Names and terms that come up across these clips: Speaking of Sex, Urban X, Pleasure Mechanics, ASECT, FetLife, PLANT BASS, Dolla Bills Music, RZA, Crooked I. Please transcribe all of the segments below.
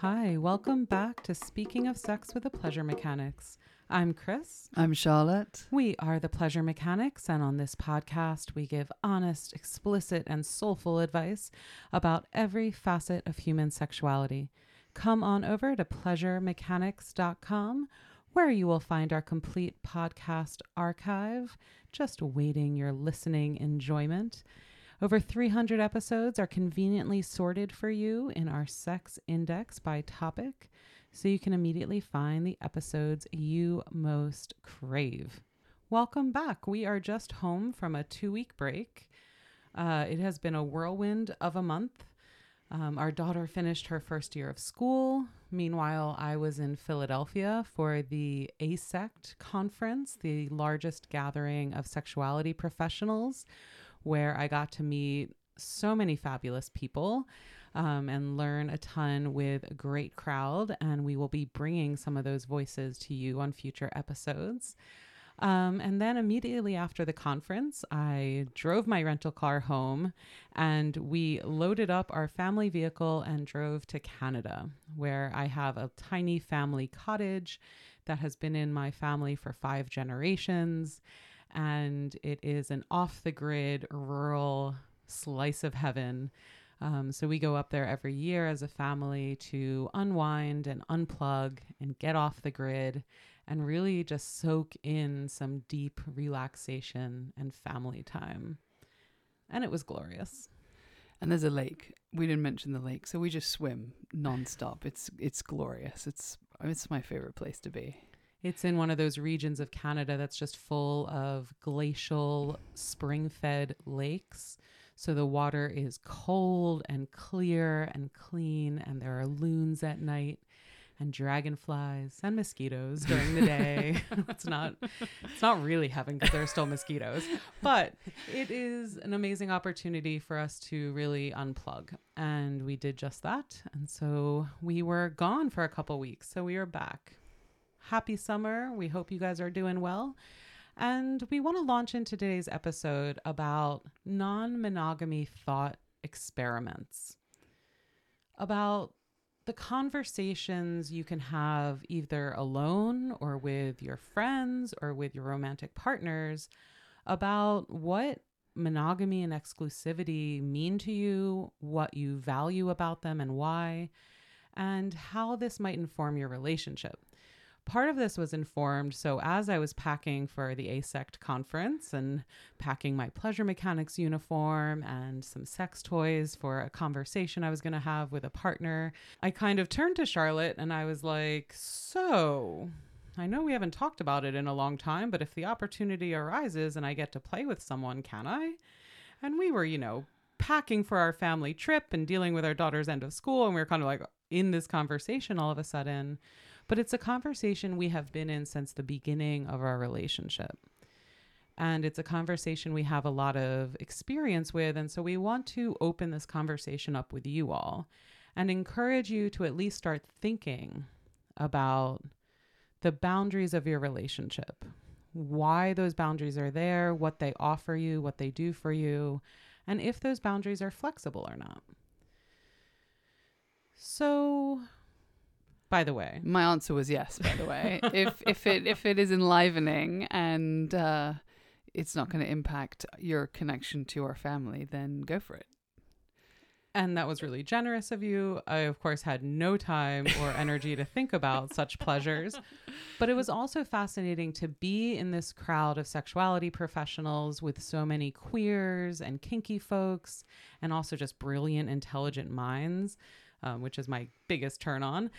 Hi, welcome back to Speaking of Sex with the Pleasure Mechanics. I'm Chris. I'm Charlotte. We are the Pleasure Mechanics, and on this podcast, we give honest, explicit, and soulful advice about every facet of human sexuality. Come on over to pleasuremechanics.com, where you will find our complete podcast archive, just awaiting your listening enjoyment. Over 300 episodes are conveniently sorted for you in our sex index by topic, so you can immediately find the episodes you most crave. Welcome back. We are just home from a 2-week break. It has been a whirlwind of a month. Our daughter finished her first year of school. Meanwhile, I was in Philadelphia for the ASECT conference, the largest gathering of sexuality professionals, where I got to meet so many fabulous people and learn a ton with a great crowd. And we will be bringing some of those voices to you on future episodes. And then immediately after the conference, I drove my rental car home and we loaded up our family vehicle and drove to Canada, where I have a tiny family cottage that has been in my family for 5 generations. And it is an off-the-grid rural slice of heaven. So we go up there every year as a family to unwind and unplug and get off the grid and really just soak in some deep relaxation and family time. And it was glorious. And there's a lake. We didn't mention the lake, so we just swim nonstop. It's glorious. It's my favorite place to be. It's in one of those regions of Canada that's just full of glacial spring-fed lakes. So the water is cold and clear and clean, and there are loons at night and dragonflies and mosquitoes during the day. It's not really heaven because there are still mosquitoes, but it is an amazing opportunity for us to really unplug. And we did just that. And so we were gone for a couple weeks. So we are back. Happy summer. We hope you guys are doing well. And we want to launch into today's episode about non-monogamy thought experiments, about the conversations you can have either alone or with your friends or with your romantic partners about what monogamy and exclusivity mean to you, what you value about them and why, and how this might inform your relationship. Part of this was informed. So as I was packing for the ASECT conference and packing my Pleasure Mechanics uniform and some sex toys for a conversation I was going to have with a partner, I kind of turned to Charlotte and I was like, so I know we haven't talked about it in a long time, but if the opportunity arises and I get to play with someone, can I? And we were, packing for our family trip and dealing with our daughter's end of school. And we were kind of like in this conversation all of a sudden. But it's a conversation we have been in since the beginning of our relationship. And it's a conversation we have a lot of experience with. And so we want to open this conversation up with you all and encourage you to at least start thinking about the boundaries of your relationship, why those boundaries are there, what they offer you, what they do for you, and if those boundaries are flexible or not. So... by the way, my answer was yes, by the way, if it is enlivening and it's not going to impact your connection to our family, then go for it. And that was really generous of you. I, of course, had no time or energy to think about such pleasures. But it was also fascinating to be in this crowd of sexuality professionals with so many queers and kinky folks and also just brilliant, intelligent minds. Which is my biggest turn on.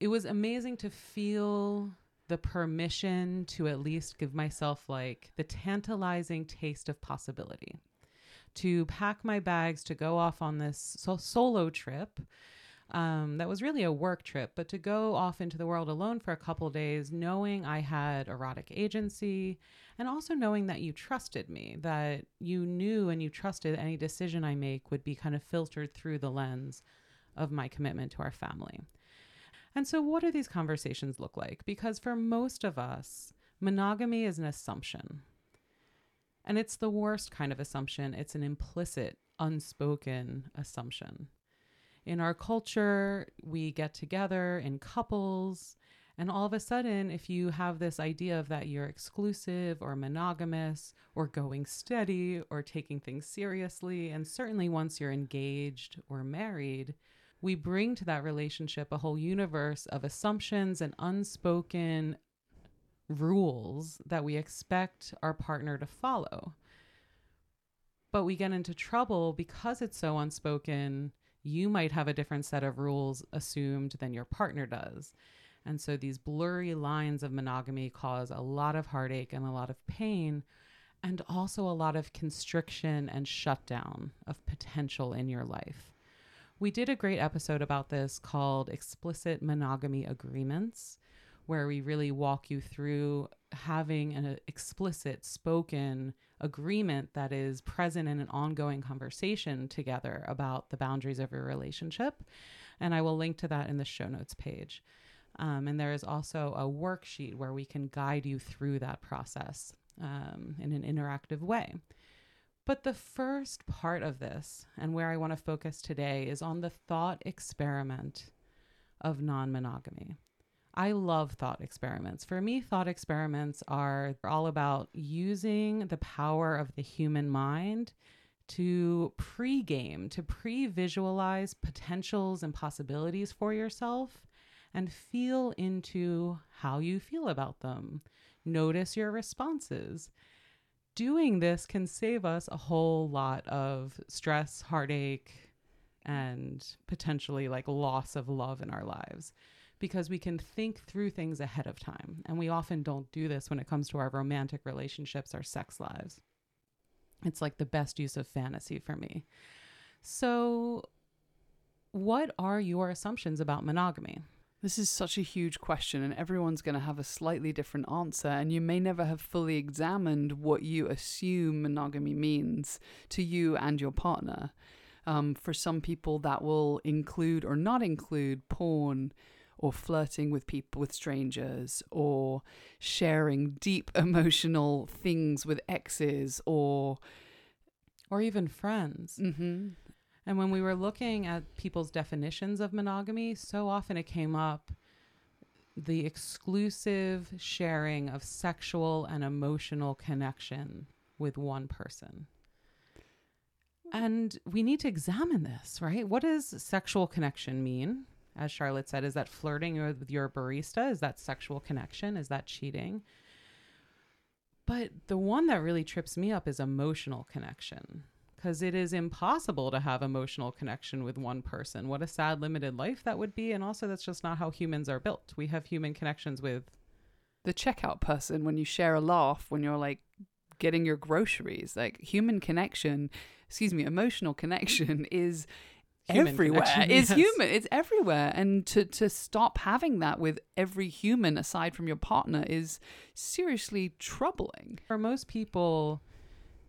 It was amazing to feel the permission to at least give myself like the tantalizing taste of possibility, to pack my bags, to go off on this solo trip. That was really a work trip, but to go off into the world alone for a couple of days, knowing I had erotic agency and also knowing that you trusted me, that you knew and you trusted any decision I make would be kind of filtered through the lens of my commitment to our family. And so what do these conversations look like? Because for most of us, monogamy is an assumption. And it's the worst kind of assumption. It's an implicit, unspoken assumption. in our culture, we get together in couples. And all of a sudden, if you have this idea of that you're exclusive or monogamous or going steady or taking things seriously, and certainly once you're engaged or married, we bring to that relationship a whole universe of assumptions and unspoken rules that we expect our partner to follow. But we get into trouble because it's so unspoken. You might have a different set of rules assumed than your partner does. And so these blurry lines of monogamy cause a lot of heartache and a lot of pain, and also a lot of constriction and shutdown of potential in your life. We did a great episode about this called Explicit Monogamy Agreements, where we really walk you through having an explicit spoken agreement that is present in an ongoing conversation together about the boundaries of your relationship. And I will link to that in the show notes page. And there is also a worksheet where we can guide you through that process in an interactive way. But the first part of this, and where I want to focus today, is on the thought experiment of non-monogamy. I love thought experiments. For me, thought experiments are all about using the power of the human mind to pre-game, to pre-visualize potentials and possibilities for yourself and feel into how you feel about them. Notice your responses. Doing this can save us a whole lot of stress, heartache, and potentially like loss of love in our lives, because we can think through things ahead of time. And we often don't do this when it comes to our romantic relationships, our sex lives. It's like the best use of fantasy for me. So what are your assumptions about monogamy? This is such a huge question, and everyone's going to have a slightly different answer, and you may never have fully examined what you assume monogamy means to you and your partner. For some people, that will include or not include porn, or flirting with people, with strangers, or sharing deep emotional things with exes, or even friends. Mm-hmm. And when we were looking at people's definitions of monogamy, so often it came up the exclusive sharing of sexual and emotional connection with one person. And we need to examine this, right? What does sexual connection mean? As Charlotte said, is that flirting with your barista? Is that sexual connection? Is that cheating? But the one that really trips me up is emotional connection, because it is impossible to have emotional connection with one person. What a sad, limited life that would be. And also, that's just not how humans are built. We have human connections with the checkout person, when you share a laugh, when you're like getting your groceries, like emotional connection is everywhere. It's human. It's everywhere. And to stop having that with every human aside from your partner is seriously troubling. For most people,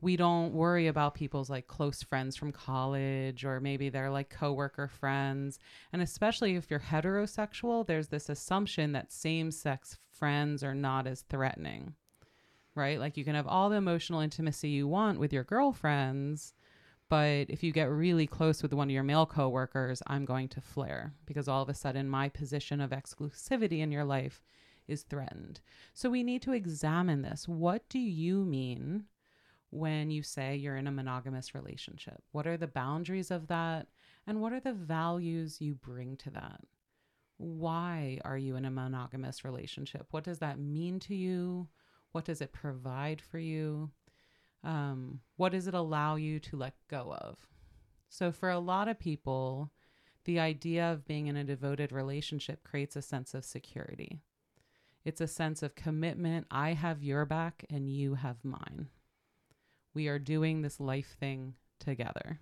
we don't worry about people's like close friends from college, or maybe they're like coworker friends. And especially if you're heterosexual, there's this assumption that same-sex friends are not as threatening, right? Like you can have all the emotional intimacy you want with your girlfriends, but if you get really close with one of your male coworkers, I'm going to flare, because all of a sudden my position of exclusivity in your life is threatened. So we need to examine this. What do you mean when you say you're in a monogamous relationship? What are the boundaries of that? And what are the values you bring to that? Why are you in a monogamous relationship? What does that mean to you? What does it provide for you? What does it allow you to let go of? So for a lot of people, the idea of being in a devoted relationship creates a sense of security. It's a sense of commitment. I have your back and you have mine. We are doing this life thing together.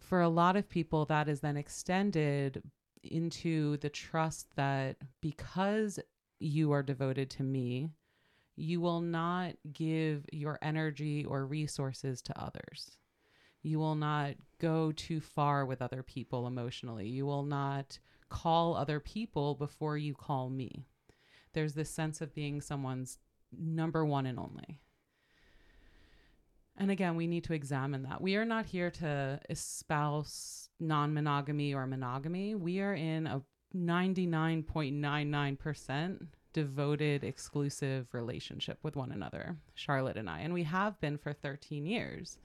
For a lot of people, that is then extended into the trust that because you are devoted to me, you will not give your energy or resources to others. You will not go too far with other people emotionally. You will not call other people before you call me. There's this sense of being someone's number one and only. And again, we need to examine that. We are not here to espouse non-monogamy or monogamy. We are in a 99.99% devoted, exclusive relationship with one another, Charlotte and I. And we have been for 13 years.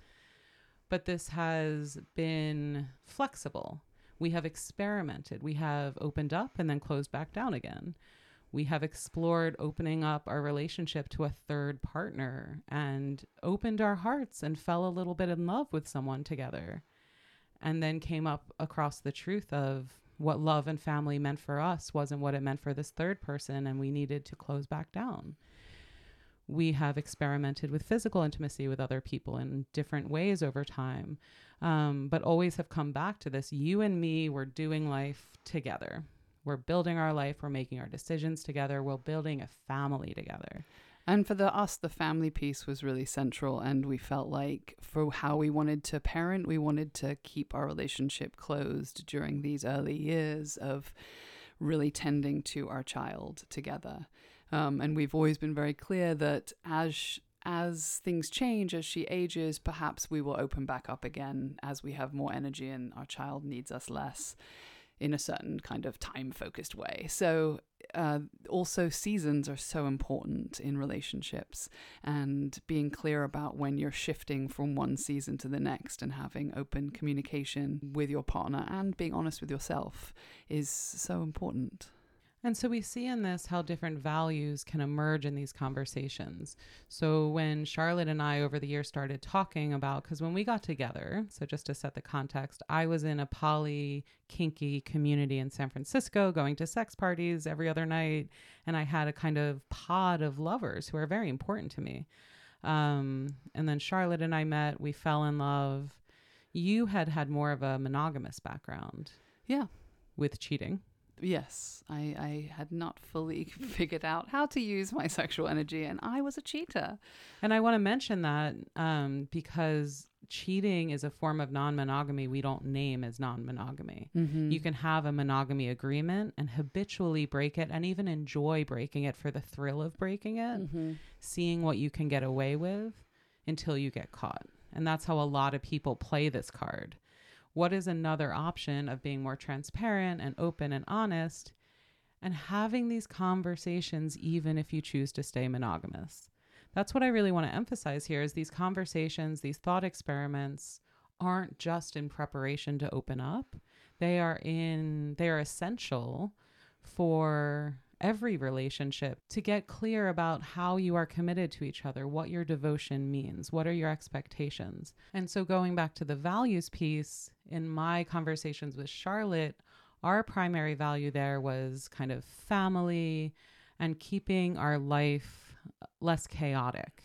But this has been flexible. We have experimented. We have opened up and then closed back down again. We have explored opening up our relationship to a third partner and opened our hearts and fell a little bit in love with someone together. And then came up across the truth of what love and family meant for us wasn't what it meant for this third person, and we needed to close back down. We have experimented with physical intimacy with other people in different ways over time, but always have come back to this. You and me, we're doing life together. We're building our life. We're making our decisions together. We're building a family together. And for us, the family piece was really central. And we felt like for how we wanted to parent, we wanted to keep our relationship closed during these early years of really tending to our child together. And we've always been very clear that as things change, as she ages, perhaps we will open back up again as we have more energy and our child needs us less in a certain kind of time-focused way. So also seasons are so important in relationships, and being clear about when you're shifting from one season to the next and having open communication with your partner and being honest with yourself is so important. And so we see in this how different values can emerge in these conversations. So when Charlotte and I over the years started talking about, because when we got together, so just to set the context, I was in a poly kinky community in San Francisco, going to sex parties every other night. And I had a kind of pod of lovers who are very important to me. And then Charlotte and I met, we fell in love. You had more of a monogamous background. Yeah. With cheating. Yes, I had not fully figured out how to use my sexual energy, and I was a cheater. And I want to mention that because cheating is a form of non-monogamy we don't name as non-monogamy. Mm-hmm. You can have a monogamy agreement and habitually break it and even enjoy breaking it for the thrill of breaking it, mm-hmm. seeing what you can get away with until you get caught. And that's how a lot of people play this card. What is another option of being more transparent and open and honest and having these conversations, even if you choose to stay monogamous? That's what I really want to emphasize here is these conversations, these thought experiments aren't just in preparation to open up. They are essential for every relationship to get clear about how you are committed to each other, what your devotion means, what are your expectations. And so going back to the values piece, in my conversations with Charlotte, our primary value there was kind of family and keeping our life less chaotic.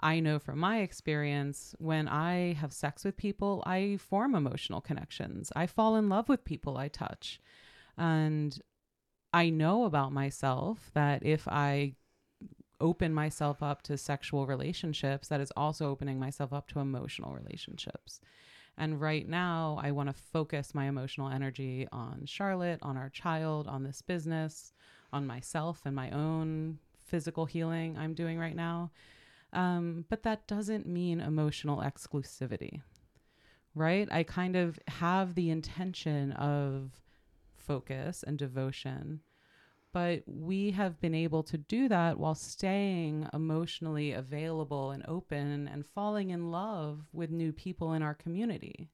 I know from my experience, when I have sex with people, I form emotional connections. I fall in love with people I touch. And I know about myself that if I open myself up to sexual relationships, that is also opening myself up to emotional relationships. And right now, I want to focus my emotional energy on Charlotte, on our child, on this business, on myself and my own physical healing I'm doing right now. But that doesn't mean emotional exclusivity, right? I kind of have the intention of focus and devotion, but we have been able to do that while staying emotionally available and open and falling in love with new people in our community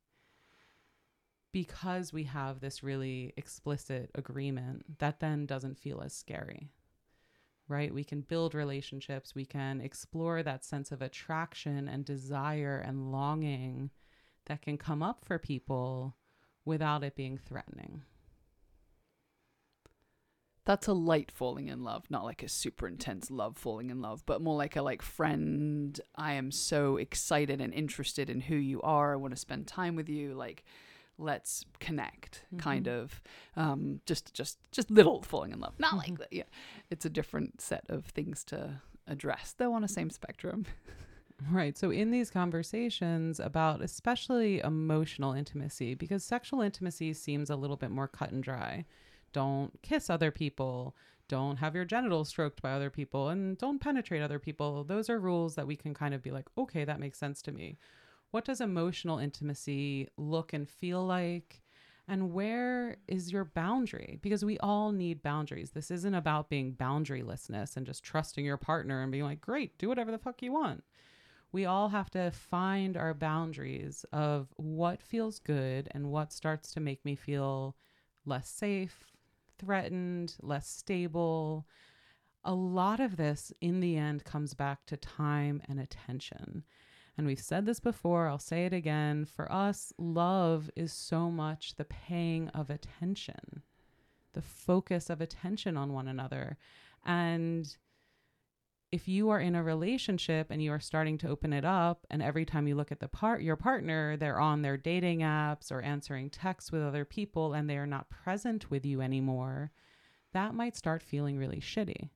because we have this really explicit agreement that then doesn't feel as scary, right? We can build relationships. We can explore that sense of attraction and desire and longing that can come up for people without it being threatening. That's a light falling in love, not like a super intense love falling in love, but more like a friend. I am so excited and interested in who you are. I want to spend time with you. Let's connect, mm-hmm. kind of. Just little falling in love, not mm-hmm. like that. Yeah, it's a different set of things to address, though on the same spectrum. Right. So in these conversations about especially emotional intimacy, because sexual intimacy seems a little bit more cut and dry. Don't kiss other people. don't have your genitals stroked by other people and don't penetrate other people. Those are rules that we can kind of be like, okay, that makes sense to me. What does emotional intimacy look and feel like? And where is your boundary? Because we all need boundaries. This isn't about being boundarylessness and just trusting your partner and being like, great, do whatever the fuck you want. We all have to find our boundaries of what feels good and what starts to make me feel less safe, threatened, less stable. A lot of this in the end comes back to time and attention. And we've said this before, I'll say it again. For us, love is so much the paying of attention, the focus of attention on one another. And if you are in a relationship and you are starting to open it up, and every time you look at your partner, they're on their dating apps or answering texts with other people and they are not present with you anymore, that might start feeling really shitty.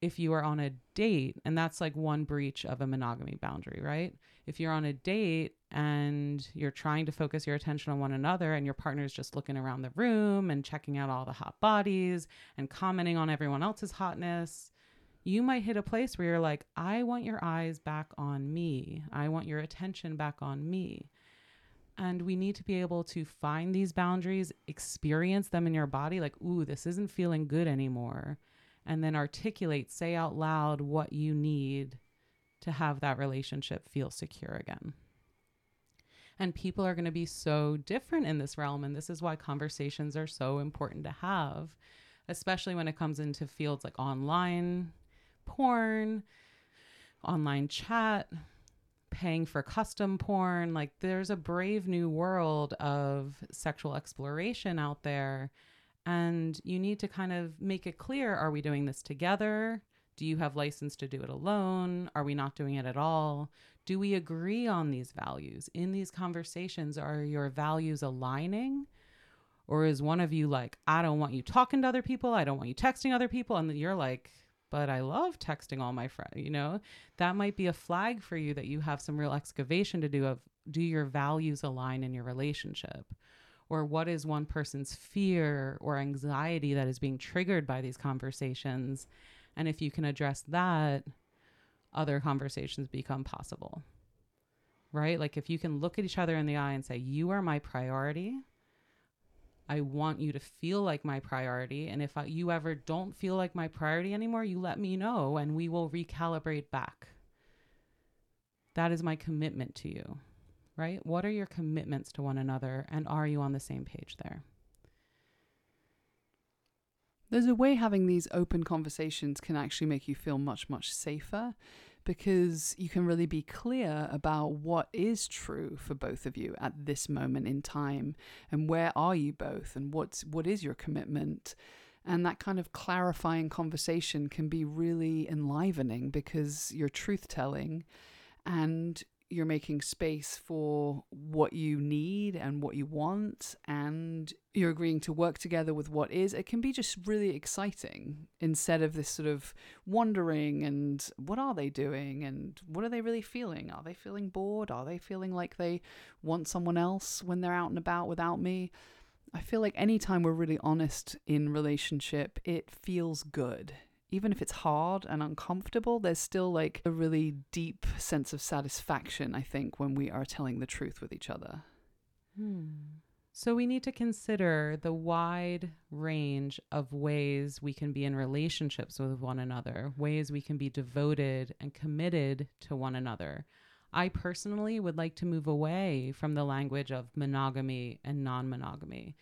If you are on a date, and that's like one breach of a monogamy boundary, right? If you're on a date and you're trying to focus your attention on one another and your partner's just looking around the room and checking out all the hot bodies and commenting on everyone else's hotness, you might hit a place where you're like, I want your eyes back on me. I want your attention back on me. And we need to be able to find these boundaries, experience them in your body, like, ooh, this isn't feeling good anymore. And then articulate, say out loud what you need to have that relationship feel secure again. And people are going to be so different in this realm. And this is why conversations are so important to have, especially when it comes into fields like online porn, online chat, paying for custom porn. Like, there's a brave new world of sexual exploration out there. And you need to kind of make it clear, are we doing this together? Do you have license to do it alone? Are we not doing it at all? Do we agree on these values? In these conversations, are your values aligning? Or is one of you like, I don't want you talking to other people. I don't want you texting other people. And you're like, but I love texting all my friends. You know, that might be a flag for you that you have some real excavation to do of, do your values align in your relationship? Or what is one person's fear or anxiety that is being triggered by these conversations? And if you can address that, other conversations become possible, right? Like, if you can look at each other in the eye and say, you are my priority. I want you to feel like my priority. And if you ever don't feel like my priority anymore, you let me know and we will recalibrate back. That is my commitment to you. Right? What are your commitments to one another? And are you on the same page there? There's a way having these open conversations can actually make you feel much, much safer, because you can really be clear about what is true for both of you at this moment in time, and where are you both, and what is your commitment. And that kind of clarifying conversation can be really enlivening, because you're truth-telling and you're making space for what you need and what you want, and you're agreeing to work together with what is. It can be just really exciting, instead of this sort of wondering and what are they doing and what are they really feeling? Are they feeling bored? Are they feeling like they want someone else when they're out and about without me? I feel like anytime we're really honest in relationship, it feels good. Even if it's hard and uncomfortable, there's still like a really deep sense of satisfaction, I think, when we are telling the truth with each other. So we need to consider the wide range of ways we can be in relationships with one another, ways we can be devoted and committed to one another. I personally would like to move away from the language of monogamy and non-monogamy,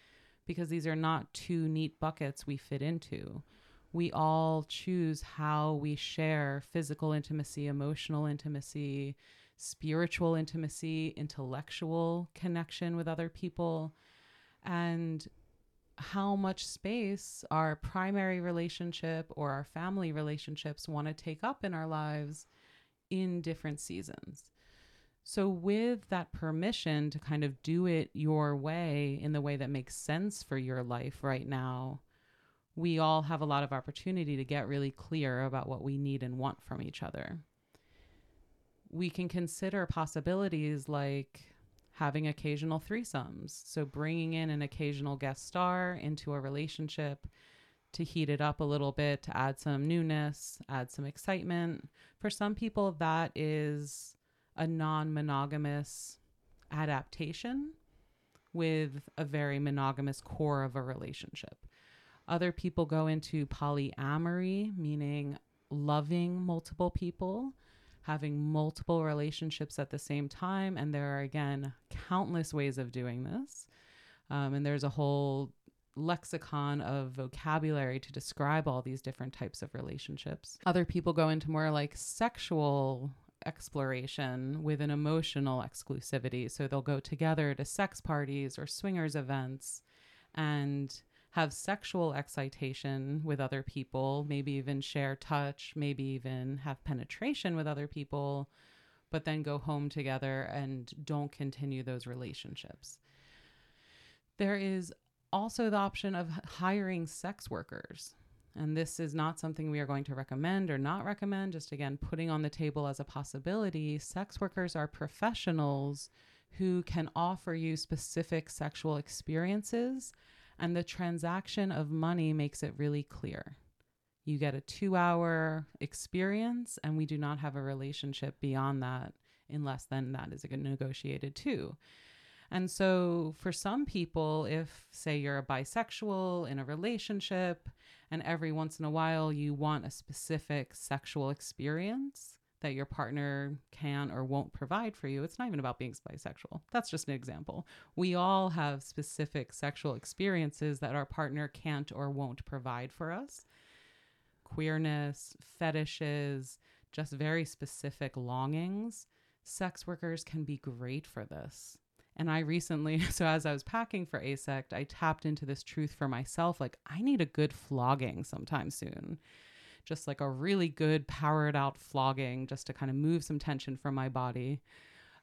because these are not two neat buckets we fit into. We all choose how we share physical intimacy, emotional intimacy, spiritual intimacy, intellectual connection with other people, and how much space our primary relationship or our family relationships want to take up in our lives in different seasons. So with that permission to kind of do it your way, in the way that makes sense for your life right now, we all have a lot of opportunity to get really clear about what we need and want from each other. We can consider possibilities like having occasional threesomes. So bringing in an occasional guest star into a relationship to heat it up a little bit, to add some newness, add some excitement. For some people, that is a non-monogamous adaptation with a very monogamous core of a relationship. Other people go into polyamory, meaning loving multiple people, having multiple relationships at the same time. And there are, again, countless ways of doing this. And there's a whole lexicon of vocabulary to describe all these different types of relationships. Other people go into more like sexual exploration with an emotional exclusivity. So they'll go together to sex parties or swingers events and have sexual excitation with other people, maybe even share touch, maybe even have penetration with other people, but then go home together and don't continue those relationships. There is also the option of hiring sex workers. And this is not something we are going to recommend or not recommend, just again, putting on the table as a possibility. Sex workers are professionals who can offer you specific sexual experiences, and the transaction of money makes it really clear. You get a 2-hour experience, and we do not have a relationship beyond that unless then that is negotiated too. And so for some people, if say you're a bisexual in a relationship and every once in a while you want a specific sexual experience that your partner can or won't provide for you, it's not even about being bisexual. That's just an example. We all have specific sexual experiences that our partner can't or won't provide for us. Queerness, fetishes, just very specific longings. Sex workers can be great for this. And I recently, so as I was packing for ASECT, I tapped into this truth for myself. Like, I need a good flogging sometime soon. Just like a really good powered out flogging just to kind of move some tension from my body.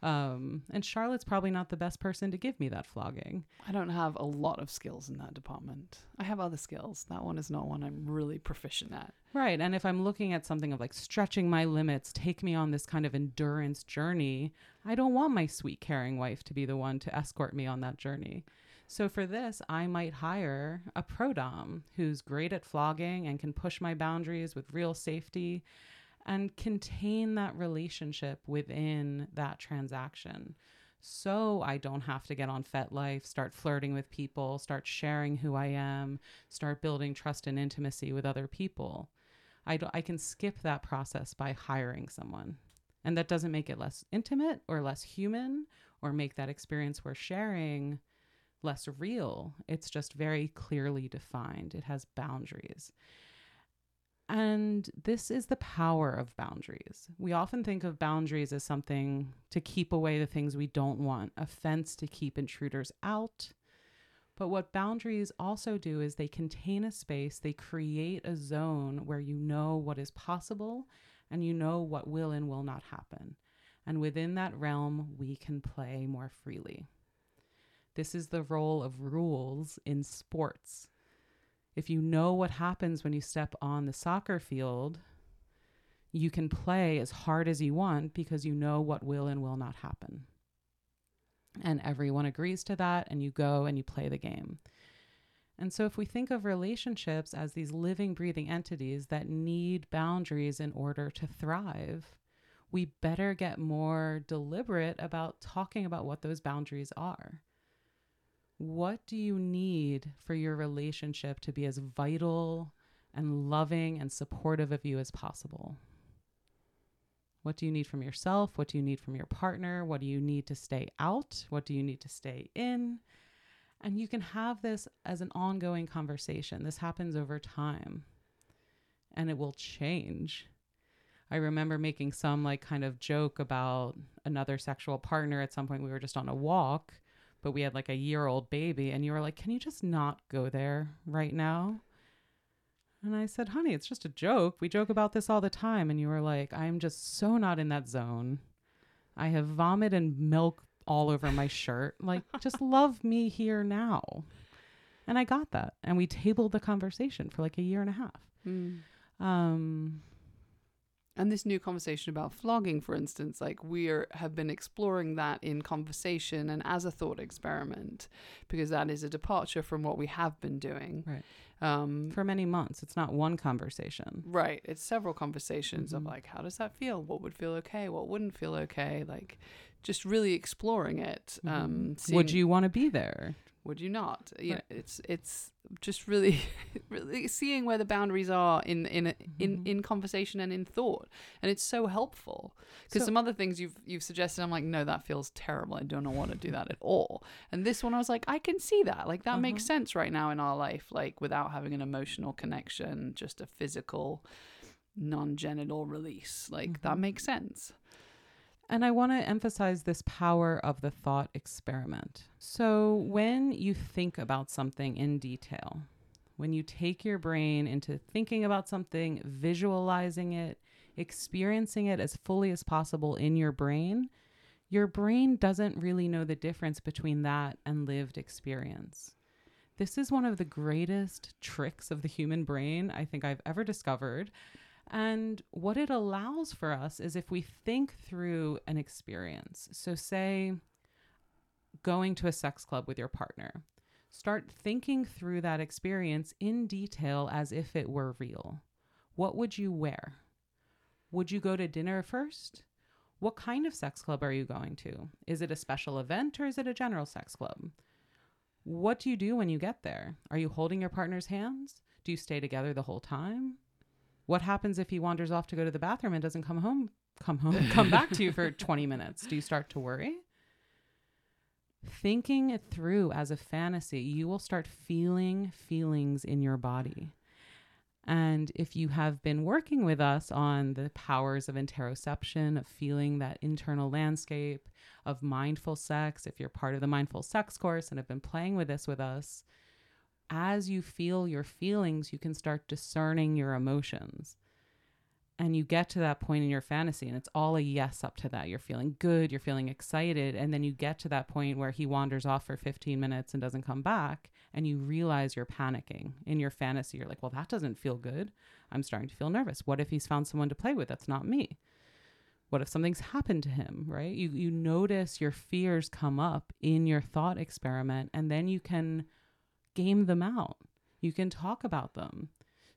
And Charlotte's probably not the best person to give me that flogging. I don't have a lot of skills in that department. I have other skills. That one is not one I'm really proficient at. Right. And if I'm looking at something of like stretching my limits, take me on this kind of endurance journey, I don't want my sweet caring wife to be the one to escort me on that journey. So for this, I might hire a pro-dom who's great at flogging and can push my boundaries with real safety and contain that relationship within that transaction. So I don't have to get on FetLife, start flirting with people, start sharing who I am, start building trust and intimacy with other people. I can skip that process by hiring someone. And that doesn't make it less intimate or less human or make that experience we're sharing less real. It's just very clearly defined. It has boundaries. And this is the power of boundaries. We often think of boundaries as something to keep away the things we don't want, a fence to keep intruders out. But what boundaries also do is they contain a space, they create a zone where you know what is possible and you know what will and will not happen. And within that realm, we can play more freely. This is the role of rules in sports. If you know what happens when you step on the soccer field, you can play as hard as you want because you know what will and will not happen. And everyone agrees to that, and you go and you play the game. And so if we think of relationships as these living, breathing entities that need boundaries in order to thrive, we better get more deliberate about talking about what those boundaries are. What do you need for your relationship to be as vital and loving and supportive of you as possible? What do you need from yourself? What do you need from your partner? What do you need to stay out? What do you need to stay in? And you can have this as an ongoing conversation. This happens over time and it will change. I remember making some like kind of joke about another sexual partner. At some point we were just on a walk, but we had like a 1-year-old baby, and you were like, can you just not go there right now? And I said, honey, it's just a joke. We joke about this all the time. And you were like, I'm just so not in that zone. I have vomit and milk all over my shirt. Like, just love me here now. And I got that. And we tabled the conversation for like a 1.5 years. Mm. And this new conversation about flogging, for instance, like have been exploring that in conversation and as a thought experiment, because that is a departure from what we have been doing. Right. For many months. It's not one conversation. Right. It's several conversations of like, how does that feel? What would feel okay? What wouldn't feel okay? Like just really exploring it. Would you want to be there? Would you not? You know, it's just really, really seeing where the boundaries are in conversation and in thought, and it's so helpful because some other things you've suggested, I'm like, no, that feels terrible. I don't want to do that at all. And this one, I was like, I can see that. Like that makes sense right now in our life, like without having an emotional connection, just a physical, non-genital release. Like that makes sense. And I want to emphasize this power of the thought experiment. So when you think about something in detail, when you take your brain into thinking about something, visualizing it, experiencing it as fully as possible in your brain doesn't really know the difference between that and lived experience. This is one of the greatest tricks of the human brain I think I've ever discovered. And what it allows for us is if we think through an experience, so say going to a sex club with your partner, start thinking through that experience in detail as if it were real. What would you wear? Would you go to dinner first? What kind of sex club are you going to? Is it a special event or is it a general sex club? What do you do when you get there? Are you holding your partner's hands? Do you stay together the whole time? What happens if he wanders off to go to the bathroom and doesn't come back to you for 20 minutes? Do you start to worry? Thinking it through as a fantasy, you will start feeling feelings in your body. And if you have been working with us on the powers of interoception, of feeling that internal landscape, of mindful sex, if you're part of the mindful sex course and have been playing with this with us, as you feel your feelings, you can start discerning your emotions. And you get to that point in your fantasy and it's all a yes up to that. You're feeling good, you're feeling excited. And then you get to that point where he wanders off for 15 minutes and doesn't come back. And you realize you're panicking in your fantasy. You're like, well, that doesn't feel good. I'm starting to feel nervous. What if he's found someone to play with? That's not me. What if something's happened to him, right? You notice your fears come up in your thought experiment and then you can game them out. You can talk about them.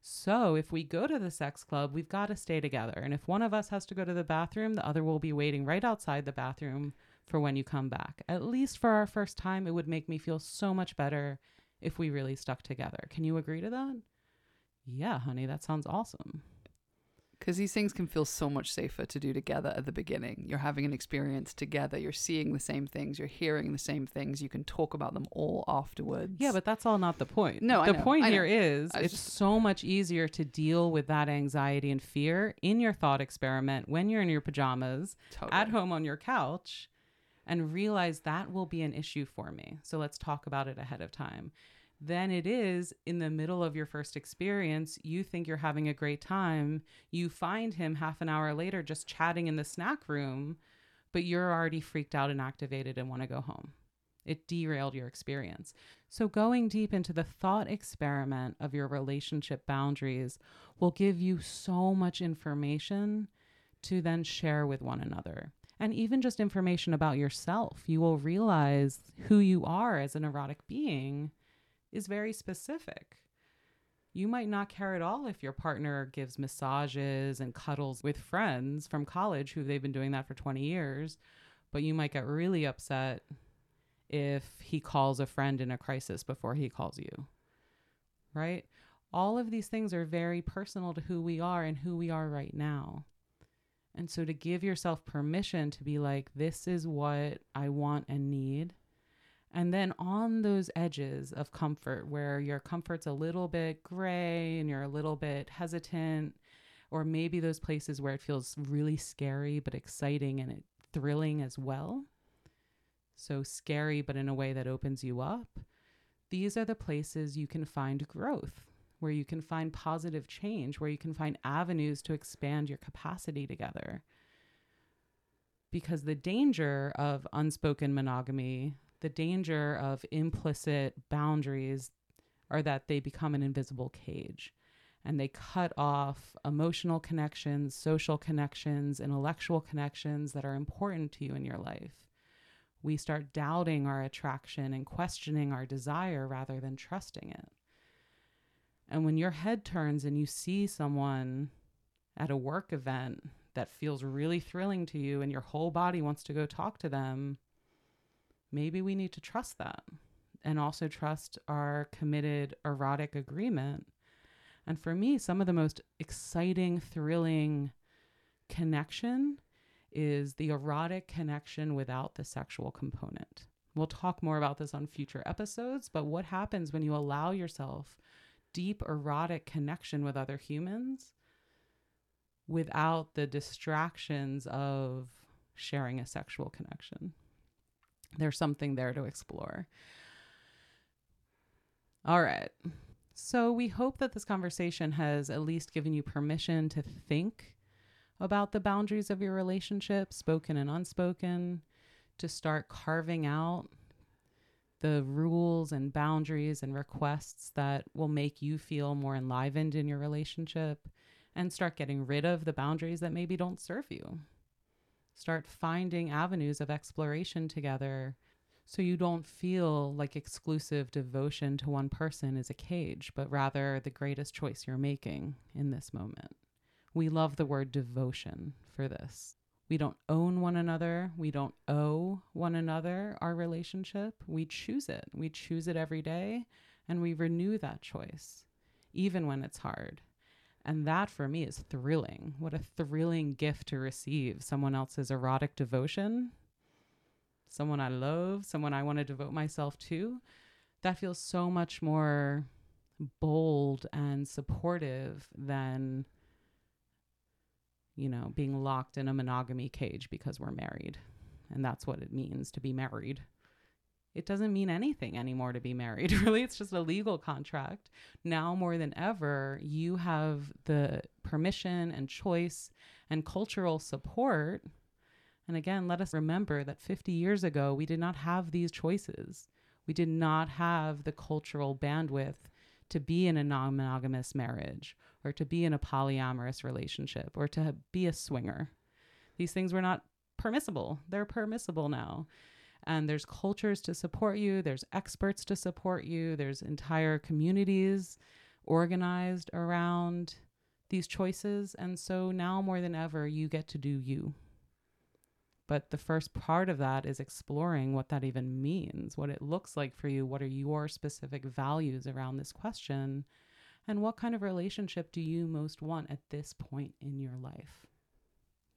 So if we go to the sex club, we've got to stay together. And if one of us has to go to the bathroom, the other will be waiting right outside the bathroom for when you come back. At least for our first time, it would make me feel so much better if we really stuck together. Can you agree to that? Yeah, honey, that sounds awesome. Because these things can feel so much safer to do together at the beginning. You're having an experience together. You're seeing the same things. You're hearing the same things. You can talk about them all afterwards. Yeah, but that's all not the point. No, the point here is it's so much easier to deal with that anxiety and fear in your thought experiment when you're in your pajamas, at home on your couch, and realize that will be an issue for me. So let's talk about it ahead of time. Than it is in the middle of your first experience. You think you're having a great time. You find him half an hour later just chatting in the snack room, but you're already freaked out and activated and want to go home. It derailed your experience. So going deep into the thought experiment of your relationship boundaries will give you so much information to then share with one another. And even just information about yourself. You will realize who you are as an erotic being is very specific. You might not care at all if your partner gives massages and cuddles with friends from college who they've been doing that for 20 years, but you might get really upset if he calls a friend in a crisis before he calls you, right? All of these things are very personal to who we are and who we are right now. And so to give yourself permission to be like, this is what I want and need. And then on those edges of comfort where your comfort's a little bit gray and you're a little bit hesitant, or maybe those places where it feels really scary but exciting and thrilling as well. So scary, but in a way that opens you up. These are the places you can find growth, where you can find positive change, where you can find avenues to expand your capacity together. Because the danger of unspoken monogamy, the danger of implicit boundaries are that they become an invisible cage. and they cut off emotional connections, social connections, intellectual connections that are important to you in your life. We start doubting our attraction and questioning our desire rather than trusting it. And when your head turns and you see someone at a work event that feels really thrilling to you and your whole body wants to go talk to them, maybe we need to trust that and also trust our committed erotic agreement. And for me, some of the most exciting, thrilling connection is the erotic connection without the sexual component. We'll talk more about this on future episodes, but what happens when you allow yourself deep erotic connection with other humans without the distractions of sharing a sexual connection? There's something there to explore. All right. So we hope that this conversation has at least given you permission to think about the boundaries of your relationship, spoken and unspoken, to start carving out the rules and boundaries and requests that will make you feel more enlivened in your relationship, and start getting rid of the boundaries that maybe don't serve you. Start finding avenues of exploration together so you don't feel like exclusive devotion to one person is a cage, but rather the greatest choice you're making in this moment. We love the word devotion for this. We don't own one another. We don't owe one another our relationship. We choose it. We choose it every day, and we renew that choice, even when it's hard. And that for me is thrilling. What a thrilling gift to receive someone else's erotic devotion, someone I love, someone I want to devote myself to. That feels so much more bold and supportive than, you know, being locked in a monogamy cage because we're married. And that's what it means to be married. It doesn't mean anything anymore to be married, really. It's just a legal contract. Now more than ever, you have the permission and choice and cultural support. And again, let us remember that 50 years ago, we did not have these choices. We did not have the cultural bandwidth to be in a non-monogamous marriage or to be in a polyamorous relationship or to be a swinger. These things were not permissible. They're permissible now. And there's cultures to support you. There's experts to support you. There's entire communities organized around these choices. And so now more than ever, you get to do you. But the first part of that is exploring what that even means, what it looks like for you. What are your specific values around this question? And what kind of relationship do you most want at this point in your life?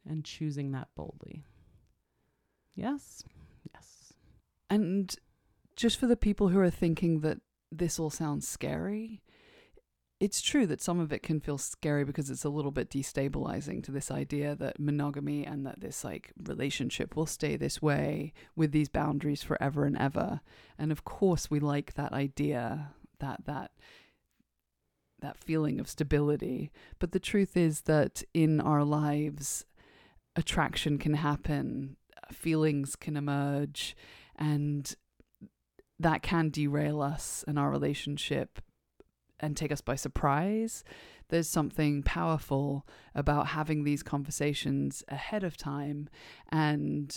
And choosing that boldly. Yes. Yes. And just for the people who are thinking that this all sounds scary, it's true that some of it can feel scary because it's a little bit destabilizing to this idea that monogamy and that this like relationship will stay this way with these boundaries forever and ever. And of course we like that idea, that feeling of stability. But the truth is that in our lives, attraction can happen, feelings can emerge, and that can derail us in our relationship and take us by surprise. There's something powerful about having these conversations ahead of time and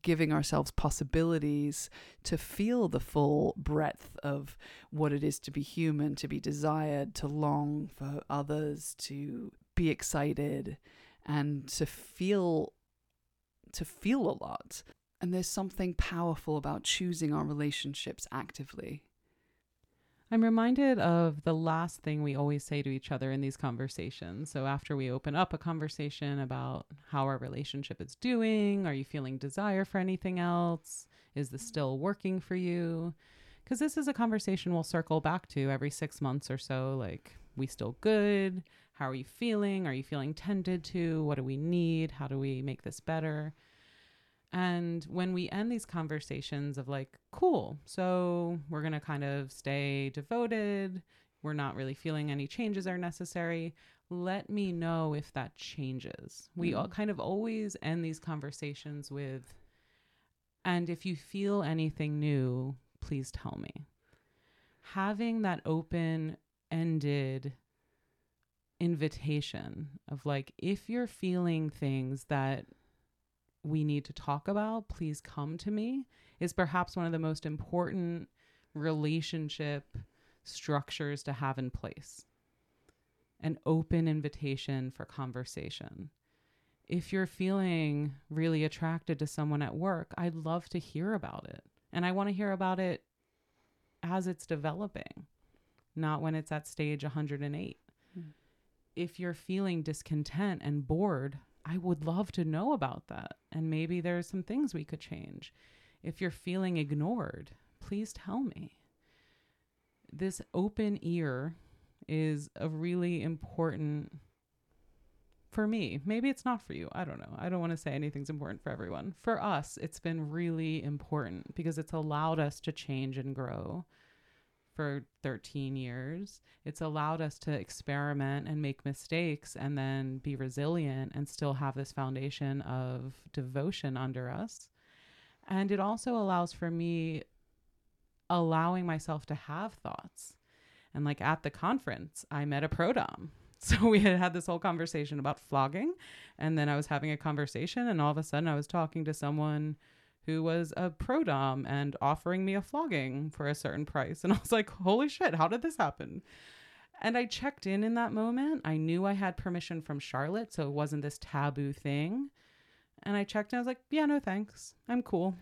giving ourselves possibilities to feel the full breadth of what it is to be human, to be desired, to long for others, to be excited, and to feel a lot. And there's something powerful about choosing our relationships actively. I'm reminded of the last thing we always say to each other in these conversations. So after we open up a conversation about how our relationship is doing, are you feeling desire for anything else? Is this still working for you? Because this is a conversation we'll circle back to every 6 months or so. Like, we still good? How are you feeling? Are you feeling tended to? What do we need? How do we make this better? And when we end these conversations of like, cool, so we're going to kind of stay devoted. We're not really feeling any changes are necessary. Let me know if that changes. We all kind of always end these conversations with, and if you feel anything new, please tell me. Having that open-ended invitation of like, if you're feeling things that we need to talk about, please come to me, is perhaps one of the most important relationship structures to have in place. An open invitation for conversation. If you're feeling really attracted to someone at work, I'd love to hear about it. And I want to hear about it as it's developing, not when it's at stage 108. Mm. If you're feeling discontent and bored, I would love to know about that. And maybe there's some things we could change. If you're feeling ignored, please tell me. This open ear is a really important for me. Maybe it's not for you. I don't know. I don't want to say anything's important for everyone. For us, it's been really important because it's allowed us to change and grow for 13 years. It's allowed us to experiment and make mistakes and then be resilient and still have this foundation of devotion under us. And it also allows for me allowing myself to have thoughts. And like at the conference, I met a pro-dom. So we had this whole conversation about flogging, and then I was having a conversation, and all of a sudden I was talking to someone who was a pro-dom and offering me a flogging for a certain price. And I was like, holy shit, how did this happen? And I checked in that moment. I knew I had permission from Charlotte, so it wasn't this taboo thing. And I checked in. I was like, yeah, no, thanks. I'm cool.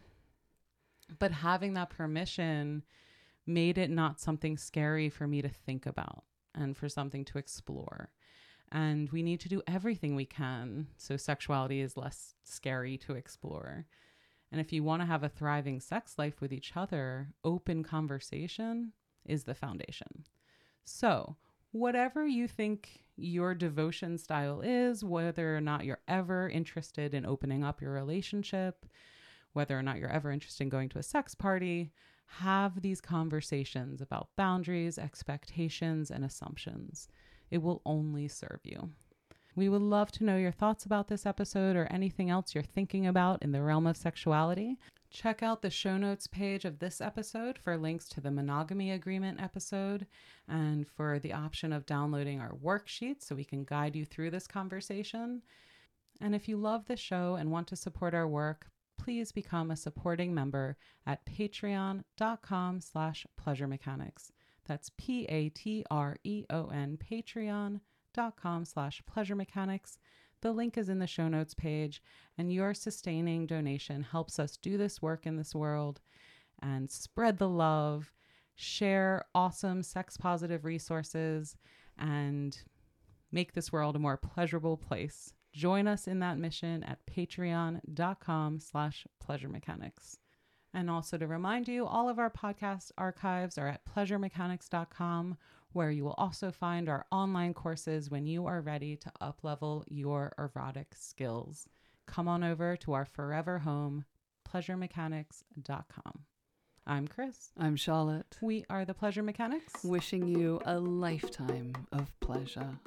But having that permission made it not something scary for me to think about and for something to explore. And we need to do everything we can so sexuality is less scary to explore. And if you want to have a thriving sex life with each other, open conversation is the foundation. So whatever you think your devotion style is, whether or not you're ever interested in opening up your relationship, whether or not you're ever interested in going to a sex party, have these conversations about boundaries, expectations, and assumptions. It will only serve you. We would love to know your thoughts about this episode or anything else you're thinking about in the realm of sexuality. Check out the show notes page of this episode for links to the monogamy agreement episode and for the option of downloading our worksheet so we can guide you through this conversation. And if you love the show and want to support our work, please become a supporting member at patreon.com/pleasure mechanics. That's Patreon, patreon.com/pleasure mechanics. The link is in the show notes page, and your sustaining donation helps us do this work in this world and spread the love, share awesome sex positive resources, and make this world a more pleasurable place. Join us in that mission at patreon.com/pleasure mechanics. And also to remind you, all of our podcast archives are at pleasuremechanics.com, where you will also find our online courses when you are ready to uplevel your erotic skills. Come on over to our forever home, pleasuremechanics.com. I'm Chris. I'm Charlotte. We are the Pleasure Mechanics. Wishing you a lifetime of pleasure.